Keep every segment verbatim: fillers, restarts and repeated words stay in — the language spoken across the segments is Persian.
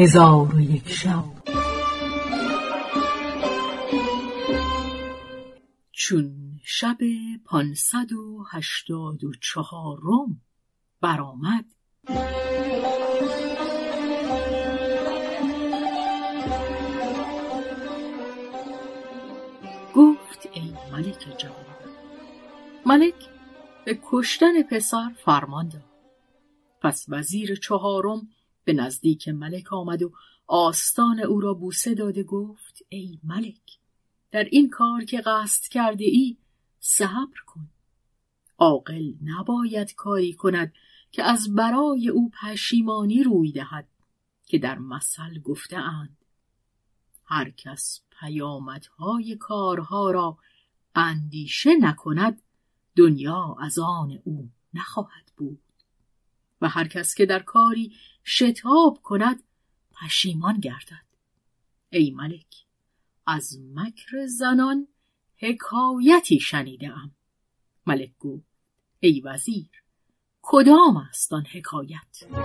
هزار و یک شب. چون شب پانصد و هشتاد و چهارم برآمد، گفت ای ملک جوان. ملک به کشتن پسر فرمان داد. پس وزیر چهارم به نزدیک ملک آمد و آستان او را بوسه داده گفت ای ملک، در این کار که قصد کرده ای صبر کن. عاقل نباید کاری کند که از برای او پشیمانی روی دهد، که در مثل گفته اند هر کس پیامدهای کارها را اندیشه نکند دنیا از آن او نخواهد بود، و هر کس که در کاری شتاب کند پشیمان گردد. ای ملک، از مکر زنان حکایتی شنیدم. ملک گفت ای وزیر، کدام است آن حکایت؟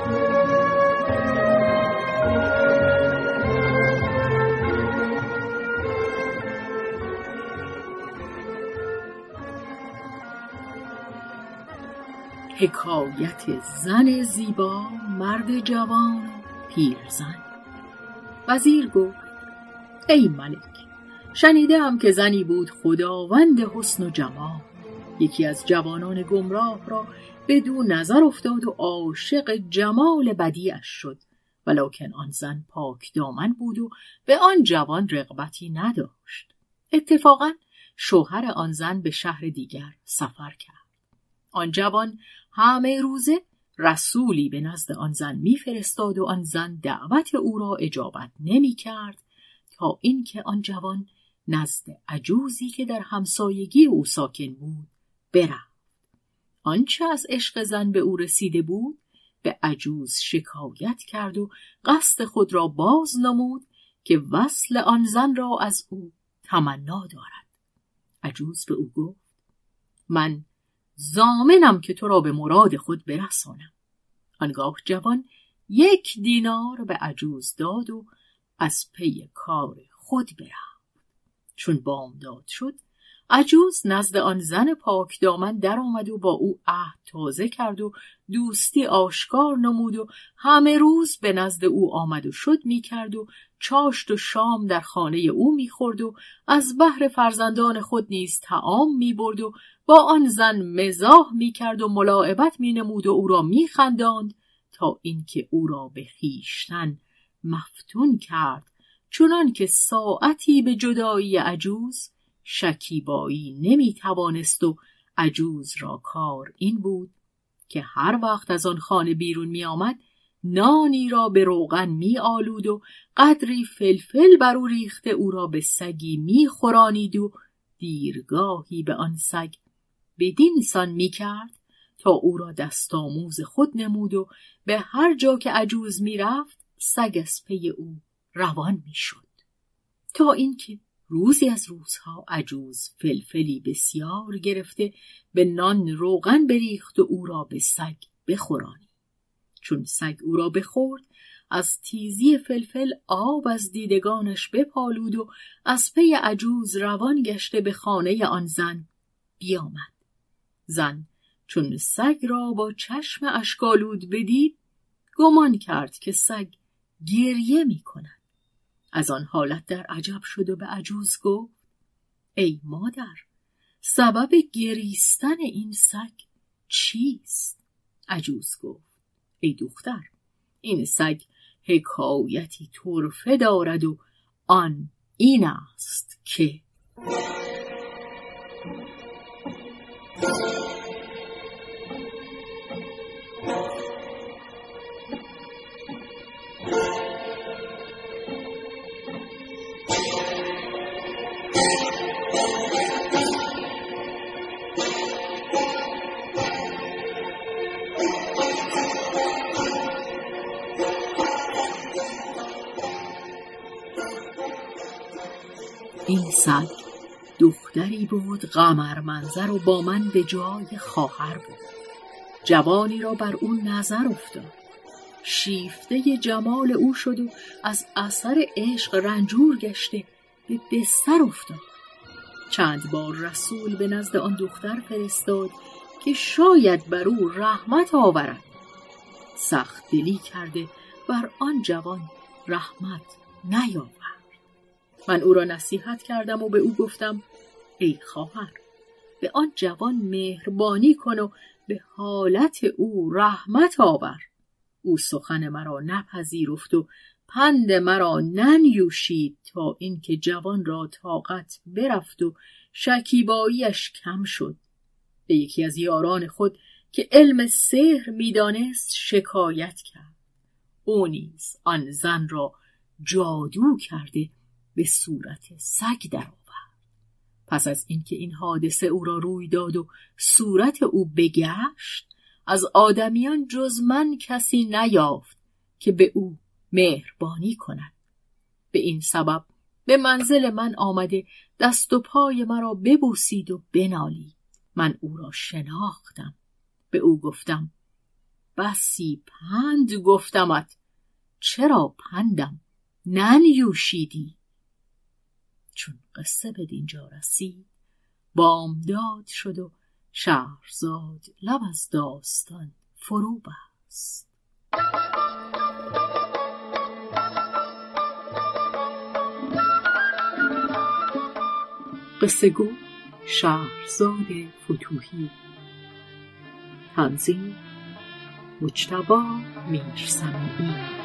حکایت زن زیبا، مرد جوان، پیرزن. وزیر گفت ای ملک، شنیدم که زنی بود خداوند حسن و جمال، یکی از جوانان گمراه را به دو نظر افتاد و عاشق جمال بدیعش شد، ولکن آن زن پاک دامن بود و به آن جوان رغبتی نداشت. اتفاقا شوهر آن زن به شهر دیگر سفر کرد. آن جوان همه روزه رسولی به نزد آن زن می‌فرستاد و آن زن دعوت او را اجابت نمی‌کرد، تا اینکه آن جوان نزد عجوزی که در همسایگی او ساکن بود برفت. آنچه از عشق زن به او رسیده بود به عجوز شکایت کرد و قصد خود را باز نمود که وصل آن زن را از او تمنا دارد. عجوز به او گفت من ضامنم که تو را به مراد خود برسانم. آنگاه جوان یک دینار به عجوز داد و از پی کار خود برفت. چون بامداد شد، عجوز نزد آن زن پاک دامن در آمد و با او عهد تازه کرد و دوستی آشکار نمود و همه روز به نزد او آمد و شد می کرد و چاشت و شام در خانه او می خورد و از بحر فرزندان خود نیز تعام می برد و با آن زن مزاح می کرد و ملاعبت می نمود و او را می خنداند، تا اینکه او را به خیشتن مفتون کرد، چنان که ساعتی به جدایی عجوز شکیبایی نمی توانست. و عجوز را کار این بود که هر وقت از آن خانه بیرون می آمد نانی را به روغن می آلود و قدری فلفل بر او ریخته او را به سگی می خورانید و دیرگاهی به آن سگ بدین سان می کرد تا او را دستاموز خود نمود و به هر جا که عجوز می رفت سگ از پی او روان می شد. تا اینکه روزی از روزها عجوز فلفلی بسیار گرفته به نان روغن بریخت و او را به سگ بخورانی. چون سگ او را بخورد، از تیزی فلفل آب از دیدگانش بپالود و از پی عجوز روان گشته به خانه آن زن بیامد. زن چون سگ را با چشم اشکالود بدید، گمان کرد که سگ گریه می کند. از آن حالت در عجب شد و به عجوز گفت ای مادر، سبب گریستن این سگ چیست؟ عجوز گفت ای دختر، این سگ حکایتی طرفه دارد و آن این است که این سگ دختری بود قمر منظر و با من به جای خواهر بود. جوانی را بر او نظر افتاد. شیفته جمال او شد و از اثر عشق رنجور گشته به بستر افتاد. چند بار رسول به نزد آن دختر فرستاد که شاید بر او رحمت آورد. سخت دلی کرده بر آن جوان رحمت نیاورد. من او را نصیحت کردم و به او گفتم ای خواهر، به آن جوان مهربانی کن و به حالت او رحمت آور. او سخن مرا نپذیرفت و پند مرا ننیوشید تا اینکه جوان را طاقت برفت و شکیباییش کم شد. به یکی از یاران خود که علم سحر میدانست شکایت کرد. او نیز آن زن را جادو کرده به صورت سگ در آورد. پس از اینکه این حادثه او را روی داد و صورت او بگشت، از آدمیان جز من کسی نیافت که به او مهربانی کند. به این سبب به منزل من آمده دست و پای مرا ببوسید و بنالید. من او را شناختم. به او گفتم بسی پند گفتمت، چرا پندم ننیوشیدی؟ چون قصه به دینجا رسید بامداد شد و شهرزاد لب از داستان فرو بست. قصه گو شهرزاد فتوحی. تنظیم مجتبی میرسمیعی.